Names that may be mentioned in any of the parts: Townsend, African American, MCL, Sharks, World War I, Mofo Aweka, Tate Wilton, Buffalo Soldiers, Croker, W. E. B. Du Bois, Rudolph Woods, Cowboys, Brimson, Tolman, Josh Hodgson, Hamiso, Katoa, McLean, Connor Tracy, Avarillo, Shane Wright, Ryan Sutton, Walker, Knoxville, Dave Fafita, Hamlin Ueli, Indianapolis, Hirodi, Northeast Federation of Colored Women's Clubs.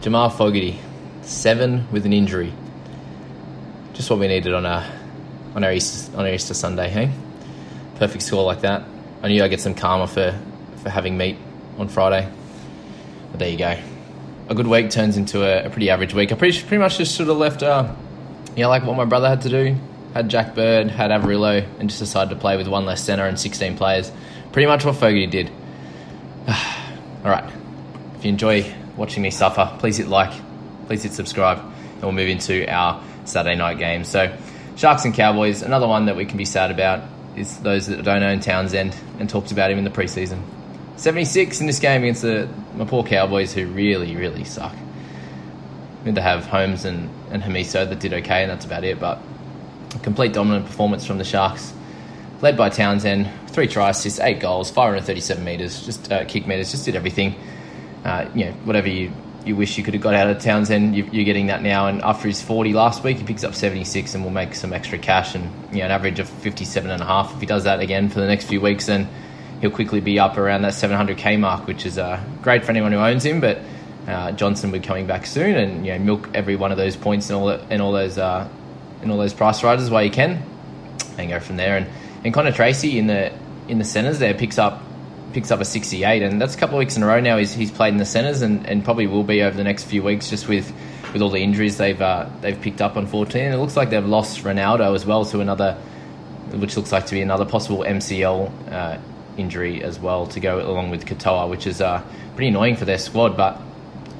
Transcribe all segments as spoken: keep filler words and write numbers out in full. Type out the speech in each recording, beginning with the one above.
Jamal Fogarty, seven with an injury. Just what we needed on our on our Easter on our Easter Sunday, hey? Perfect score like that. I knew I'd get some karma for, for having meat on Friday. But there you go. A good week turns into a, a pretty average week. I pretty pretty much just sort of left, uh, you know, like what my brother had to do. Had Jack Bird, had Avarillo, and just decided to play with one less centre and sixteen players. Pretty much what Fogarty did. All right. If you enjoy watching me suffer, please hit like, please hit subscribe, and we'll move into our Saturday night game. So, Sharks and Cowboys, another one that we can be sad about is those that don't own Townsend and talked about him in the preseason. seventy-six in this game against the my poor Cowboys, who really, really suck. We had to have Holmes and, and Hamiso that did okay, and that's about it, but a complete dominant performance from the Sharks, led by Townsend, three tries, assists, eight goals, five hundred thirty-seven metres, just uh, kick metres, just did everything. Uh, you know, whatever you, you wish you could have got out of Townsend, you, you're getting that now. And after his forty last week, he picks up seventy-six and will make some extra cash and, you know, an average of fifty-seven and a half. If he does that again for the next few weeks, then he'll quickly be up around that seven hundred k mark, which is uh, great for anyone who owns him. But uh, Johnson will be coming back soon, and, you know, milk every one of those points and all that, and all those uh, and all those price riders while you can, and go from there. And and Connor Tracy in the in the centres there picks up. picks up a sixty-eight, and that's a couple of weeks in a row now he's, he's played in the centres, and, and probably will be over the next few weeks, just with, with all the injuries they've uh, they've picked up, unfortunately. And it looks like they've lost Ronaldo as well to another, which looks like to be another possible M C L uh, injury as well, to go along with Katoa, which is uh, pretty annoying for their squad. But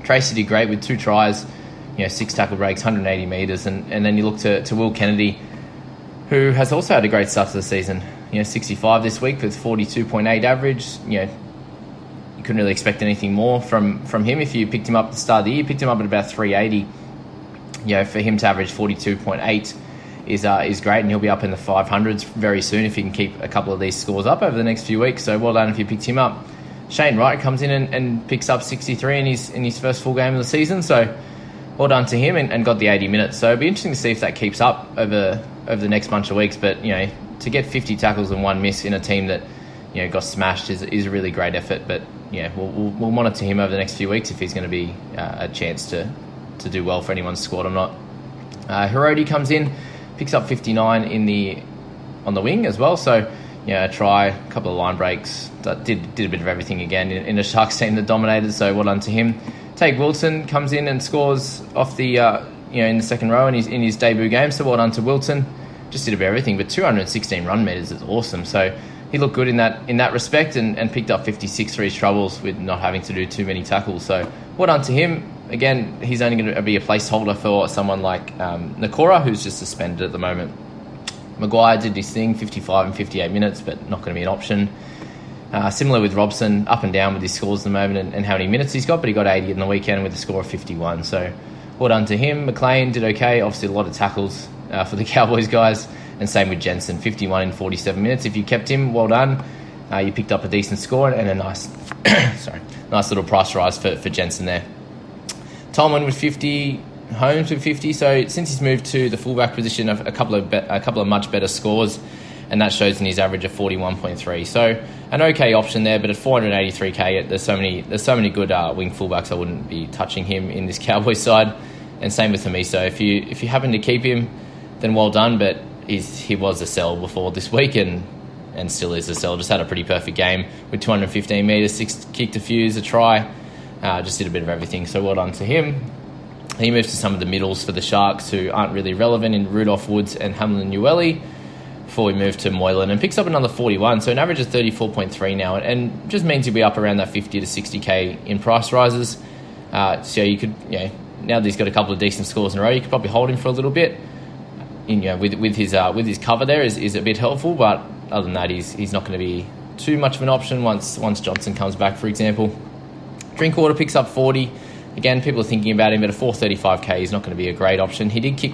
Tracy did great with two tries, you know, six tackle breaks, one hundred eighty metres, and, and then you look to, to Will Kennedy, who has also had a great start to the season. You know, sixty-five this week with forty-two point eight average. You know, you couldn't really expect anything more from, from him. If you picked him up at the start of the year, picked him up at about three eighty. You know, for him to average forty-two point eight is uh, is great, and he'll be up in the five hundreds very soon if he can keep a couple of these scores up over the next few weeks. So well done if you picked him up. Shane Wright comes in and, and picks up sixty-three in his in his first full game of the season. So well done to him, and, and got the eighty minutes. So it'll be interesting to see if that keeps up over over the next bunch of weeks. But, you know, to get fifty tackles and one miss in a team that, you know, got smashed is is a really great effort. But, you know, we'll, we'll, we'll monitor him over the next few weeks if he's going to be uh, a chance to, to do well for anyone's squad or not. Uh, Hirodi comes in, picks up fifty-nine in the on the wing as well. So, you know, a try, a couple of line breaks, that did did a bit of everything again in, in a Sharks team that dominated. So well done to him. Tate Wilton comes in and scores off the uh, you know, in the second row in his in his debut game. So well done to Wilton. Just did a bit of everything, but two hundred sixteen run metres is awesome. So he looked good in that in that respect, and, and picked up fifty-six for his troubles with not having to do too many tackles. So well done to him. Again, he's only going to be a placeholder for someone like um, Nakora, who's just suspended at the moment. Maguire did his thing, fifty-five and fifty-eight minutes, but not going to be an option. Uh, similar with Robson, up and down with his scores at the moment, and, and how many minutes he's got, but he got eighty in the weekend with a score of fifty-one. So well done to him. McLean did okay. Obviously, a lot of tackles uh, for the Cowboys guys. And same with Jensen, fifty-one in forty-seven minutes. If you kept him, well done. Uh, you picked up a decent score and a nice sorry, nice little price rise for, for Jensen there. Tolman with fifty, Holmes with fifty. So since he's moved to the fullback position, a couple of be- a couple of much better scores, and that shows in his average of forty-one point three. So an okay option there, but at four eighty-three k, there's so many there's so many good uh, wing fullbacks. I wouldn't be touching him in this Cowboys side. And same with Hamiso. If you if you happen to keep him, then well done. But he's, he was a sell before this week, and and still is a sell. Just had a pretty perfect game with two hundred fifteen metres, six kick to fuse, a try. Uh, just did a bit of everything, so well done to him. He moves to some of the middles for the Sharks who aren't really relevant in Rudolph Woods and Hamlin Ueli before we move to Moylan, and picks up another forty-one, so an average of thirty-four point three now, and just means he'll be up around that fifty to sixty k in price rises. Uh, so you could, you know, now that he's got a couple of decent scores in a row, you could probably hold him for a little bit. And, you know, with with his uh, with his cover there is, is a bit helpful, but other than that, he's he's not going to be too much of an option once once Johnson comes back, for example. Drinkwater picks up forty. Again, people are thinking about him, but a four thirty-five k is not going to be a great option. He did kick,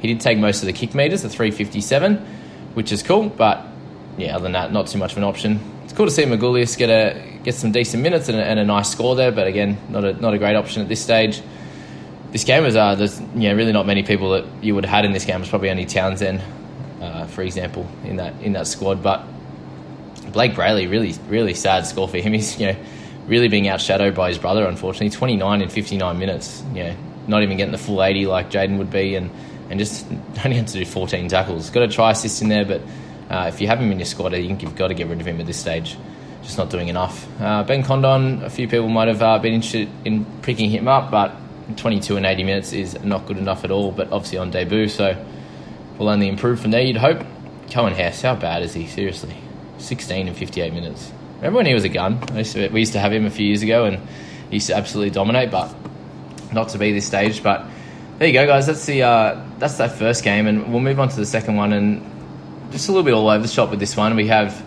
he did take most of the kick meters, a three fifty-seven, which is cool. But yeah, other than that, not too much of an option. It's cool to see Magulius get a get some decent minutes and a, and a nice score there, but again, not a not a great option at this stage. This game was uh, there's yeah really not many people that you would have had in this game. It's probably only Townsend, uh, for example, in that in that squad. But Blake Brailey, really really sad score for him. He's you know. really being outshadowed by his brother, unfortunately. twenty-nine in fifty-nine minutes. You know, not even getting the full eighty like Jaden would be, and, and just only had to do fourteen tackles. Got a try assist in there, but uh, if you have him in your squad, I think you've got to get rid of him at this stage. Just not doing enough. Uh, Ben Condon, a few people might have uh, been interested in picking him up, but twenty-two in eighty minutes is not good enough at all, but obviously on debut, so we'll only improve from there, you'd hope. Cohen Hess, how bad is he? Seriously. sixteen in fifty-eight minutes. Remember when he was a gun? I used to, we used to have him a few years ago, and he used to absolutely dominate, but not to be this stage. But there you go, guys. That's the uh, that's that first game, and we'll move on to the second one. And just a little bit all over the shop with this one. We have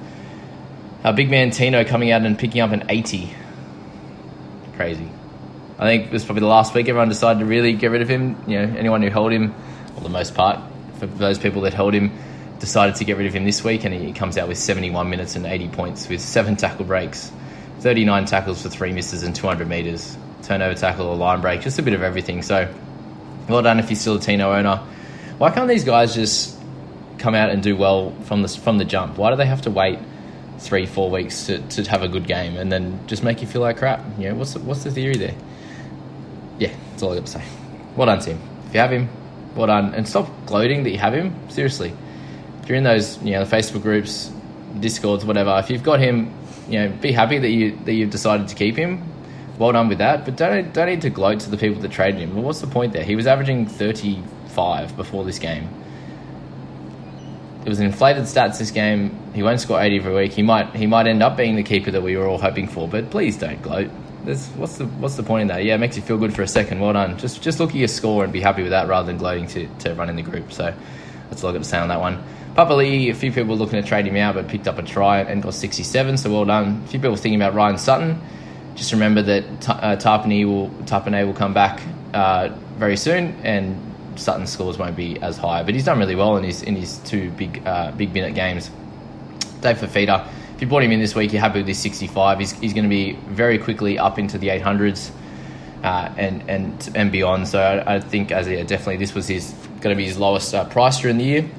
our big man Tino coming out and picking up an eighty. Crazy. I think it was probably the last week everyone decided to really get rid of him. You know, anyone who held him, for the most part, for those people that held him, decided to get rid of him this week, and he comes out with seventy-one minutes and eighty points with seven tackle breaks, thirty-nine tackles for three misses and two hundred metres, turnover tackle or line break, just a bit of everything. So well done if you're still a Tino owner. Why can't these guys just come out and do well from the, from the jump? Why do they have to wait three, four weeks to, to have a good game and then just make you feel like crap? You know, what's the, what's the theory there? Yeah, that's all I got to say. Well done, Tim. If you have him, well done. And stop gloating that you have him. Seriously. You're in those, you know, the Facebook groups, Discords, whatever. If you've got him, you know, be happy that you that you've decided to keep him. Well done with that. But don't don't need to gloat to the people that traded him. Well, what's the point there? He was averaging thirty-five before this game. It was an inflated stats this game. He won't score eighty every week. He might he might end up being the keeper that we were all hoping for. But please don't gloat. There's, what's the what's the point in that? Yeah, it makes you feel good for a second. Well done. Just just look at your score and be happy with that rather than gloating to to everyone in the group. So that's all I've got to say on that one. Papali, a few people looking to trade him out, but picked up a try and got sixty-seven, so well done. A few people thinking about Ryan Sutton. Just remember that Ta- uh, Tarpane will Tarpane will come back uh, very soon, and Sutton's scores won't be as high. But he's done really well in his in his two big uh, big minute games. Dave Fafita, if you brought him in this week, you're happy with his sixty-five. He's he's going to be very quickly up into the eight hundreds uh, and and and beyond. So I, I think as yeah, definitely this was his going to be his lowest uh, price during the year.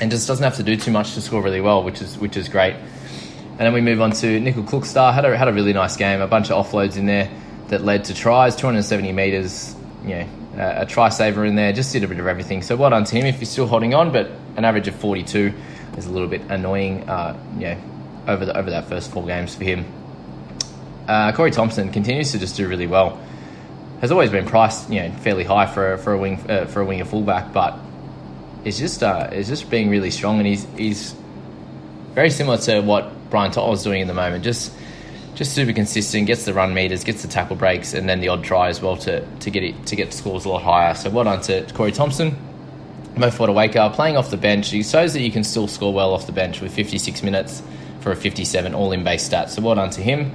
And just doesn't have to do too much to score really well, which is which is great. And then we move on to Nickel Klugstar. Had a had a really nice game. A bunch of offloads in there that led to tries. two hundred seventy metres. You know, a, a try saver in there. Just did a bit of everything. So well done to him if you're still holding on. But an average of forty-two is a little bit annoying. Uh, you know, over the over that first four games for him. Uh, Corey Thompson continues to just do really well. Has always been priced, you know, fairly high for for a wing uh, for a winger fullback, but. It's just uh, it's just being really strong, and he's he's very similar to what Brian To'o is doing at the moment. Just just super consistent, gets the run meters, gets the tackle breaks, and then the odd try as well to to get it to get scores a lot higher. So well done to Corey Thompson, Mofo Aweka, playing off the bench. He shows that you can still score well off the bench with fifty-six minutes for a fifty-seven all-in base stat. So well done to him.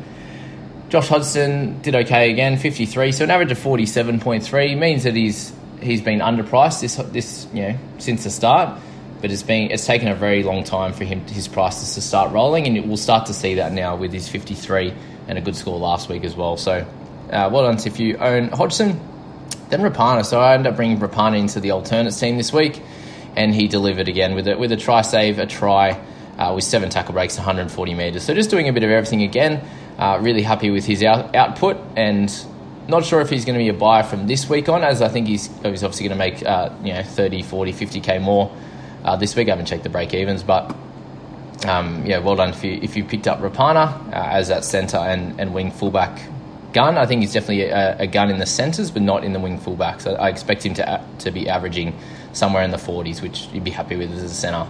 Josh Hodgson did okay again, fifty-three, so an average of forty-seven point three means that he's he's been underpriced this this you know since the start, but it's been it's taken a very long time for him his prices to start rolling, and we'll start to see that now with his fifty-three and a good score last week as well. So uh, well done if you own Hodgson. Then Rapana, so I ended up bringing Rapana into the alternates team this week, and he delivered again with a, with a try save, a try uh, with seven tackle breaks, one hundred forty metres. So just doing a bit of everything again. Uh, really happy with his out- output, and not sure if he's going to be a buyer from this week on, as I think he's, he's obviously going to make uh, you know thirty, forty, fifty K more uh, this week. I haven't checked the break evens, but um, yeah, well done if you, if you picked up Rapana uh, as that centre and, and wing fullback gun. I think he's definitely a, a gun in the centres, but not in the wing fullback. So I expect him to to be averaging somewhere in the forties, which you'd be happy with as a centre.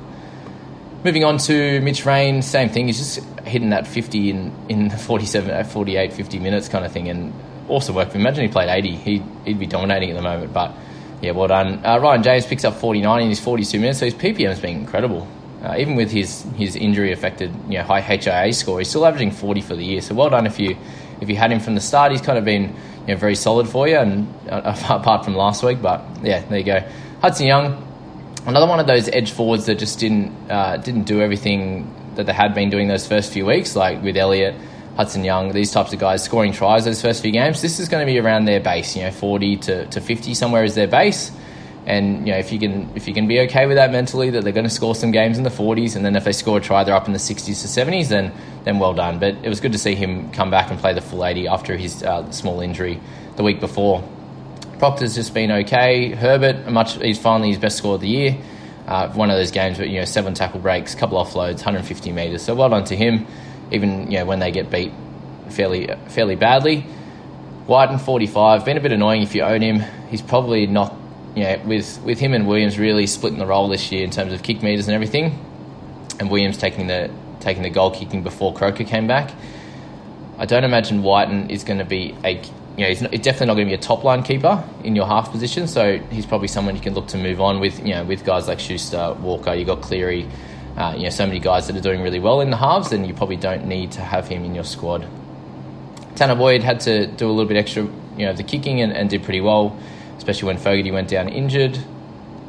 Moving on to Mitch Raine, same thing. He's just hitting that fifty in, in the forty-seven, forty-eight, fifty minutes kind of thing. And also worked. Imagine he played eighty. He'd, he'd be dominating at the moment. But, yeah, well done. Uh, Ryan James picks up forty-nine in his forty-two minutes. So his P P M has been incredible. Uh, even with his, his injury-affected you know, high H I A score, he's still averaging forty for the year. So well done if you if you had him from the start. He's kind of been you know, very solid for you, and uh, apart from last week. But, yeah, there you go. Hudson Young. Another one of those edge forwards that just didn't uh, didn't do everything that they had been doing those first few weeks, like with Elliott, Hudson Young, these types of guys scoring tries those first few games. This is going to be around their base, you know, forty to, to fifty somewhere is their base. And you know, if you can if you can be okay with that mentally, that they're going to score some games in the forties, and then if they score a try, they're up in the sixties to seventies. Then then well done. But it was good to see him come back and play the full eighty after his uh, small injury the week before. Proctor's just been okay. Herbert, much he's finally his best score of the year. Uh, one of those games, but you know, seven tackle breaks, couple offloads, one hundred fifty metres. So well done to him. Even you know when they get beat fairly fairly badly. Whiten forty-five, been a bit annoying if you own him. He's probably not you know with with him and Williams really splitting the role this year in terms of kick metres and everything. And Williams taking the taking the goal kicking before Croker came back. I don't imagine Whiten is going to be a You know, he's, not, he's definitely not going to be a top-line keeper in your half position, so he's probably someone you can look to move on with, you know, with guys like Schuster, Walker, you've got Cleary, uh, you know, so many guys that are doing really well in the halves, then you probably don't need to have him in your squad. Tanner Boyd had to do a little bit extra, you know, the kicking and, and did pretty well, especially when Fogarty went down injured.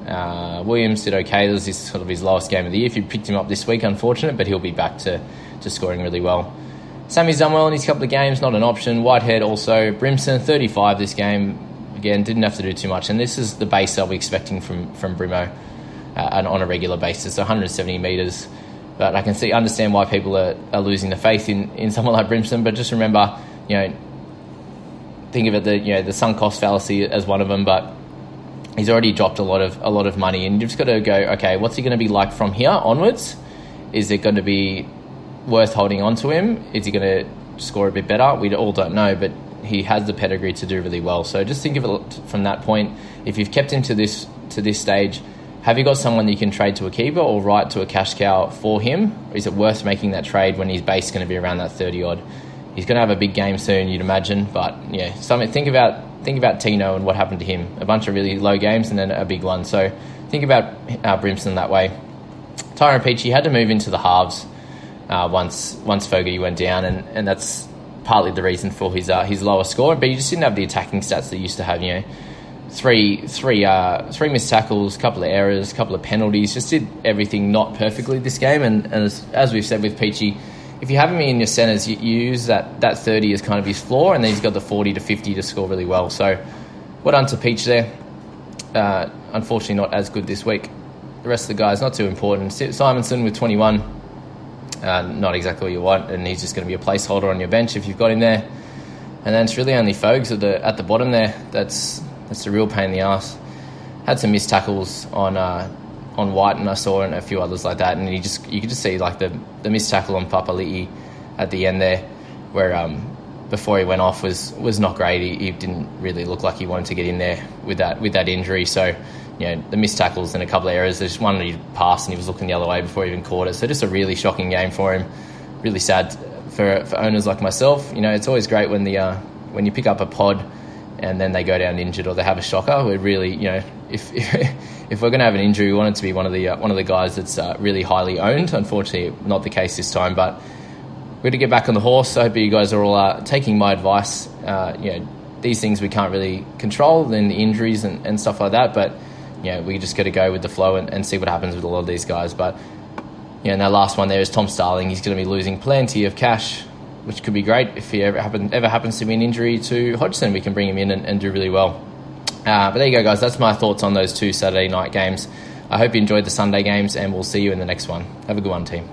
Uh, Williams did okay. This is sort of his lowest game of the year. If you picked him up this week, unfortunate, but he'll be back to, to scoring really well. Sammy's done well in his couple of games, not an option. Whitehead also. Brimson, thirty-five this game. Again, didn't have to do too much. And this is the base I'll be expecting from, from Brimo uh, and on a regular basis, one hundred seventy metres. But I can see, understand why people are, are losing the faith in, in someone like Brimson. But just remember, you know, think of it, the you know the sunk cost fallacy as one of them. But he's already dropped a lot of a lot of money. And you've just got to go, okay, what's he going to be like from here onwards? Is it going to be worth holding on to him? Is he going to score a bit better? We all don't know, but he has the pedigree to do really well. So just think of it from that point. If you've kept him to this to this stage, have you got someone that you can trade to a keeper or write to a cash cow for him? Or is it worth making that trade when his base is going to be around that thirty odd? He's going to have a big game soon, you'd imagine. But yeah, something. Think about think about Tino and what happened to him. A bunch of really low games and then a big one. So think about uh, Brimson that way. Tyron Peach, he had to move into the halves. Uh, once once Fogarty went down, and, and that's partly the reason for his uh, his lower score. But you just didn't have the attacking stats that you used to have. You know, three three uh three missed tackles, couple of errors, couple of penalties. Just did everything not perfectly this game. And, and as, as we've said with Peachy, if you have him in your centres, you, you use that that thirty as kind of his floor, and then he's got the forty to fifty to score really well. So, well done to Peach there. Uh, unfortunately, not as good this week. The rest of the guys not too important. Simonson with twenty-one. Uh, not exactly what you want, and he's just going to be a placeholder on your bench if you've got him there. And then it's really only Fogs at the at the bottom there. That's that's a real pain in the ass. Had some missed tackles on uh, on White, and I saw, and a few others like that. And you just you could just see like the, the missed tackle on Papali'i at the end there, where um, before he went off was, was not great. He, he didn't really look like he wanted to get in there with that with that injury. So. You know, the missed tackles and a couple of errors. There's one that he passed and he was looking the other way before he even caught it. So just a really shocking game for him. Really sad for for owners like myself. You know, it's always great when the uh, when you pick up a pod and then they go down injured or they have a shocker. We're really, you know, if if, if we're going to have an injury, we want it to be one of the uh, one of the guys that's uh, really highly owned. Unfortunately, not the case this time. But we're going to get back on the horse. I hope you guys are all uh, taking my advice. Uh, you know, these things we can't really control, then the injuries and, and stuff like that. But, you know, we just got to go with the flow and, and see what happens with a lot of these guys. But, you know, and that last one there is Tom Starling. He's going to be losing plenty of cash, which could be great. If he ever, happen, ever happens to be an injury to Hodgson, we can bring him in and, and do really well. Uh, but there you go, guys. That's my thoughts on those two Saturday night games. I hope you enjoyed the Sunday games, and we'll see you in the next one. Have a good one, team.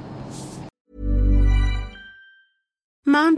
Mom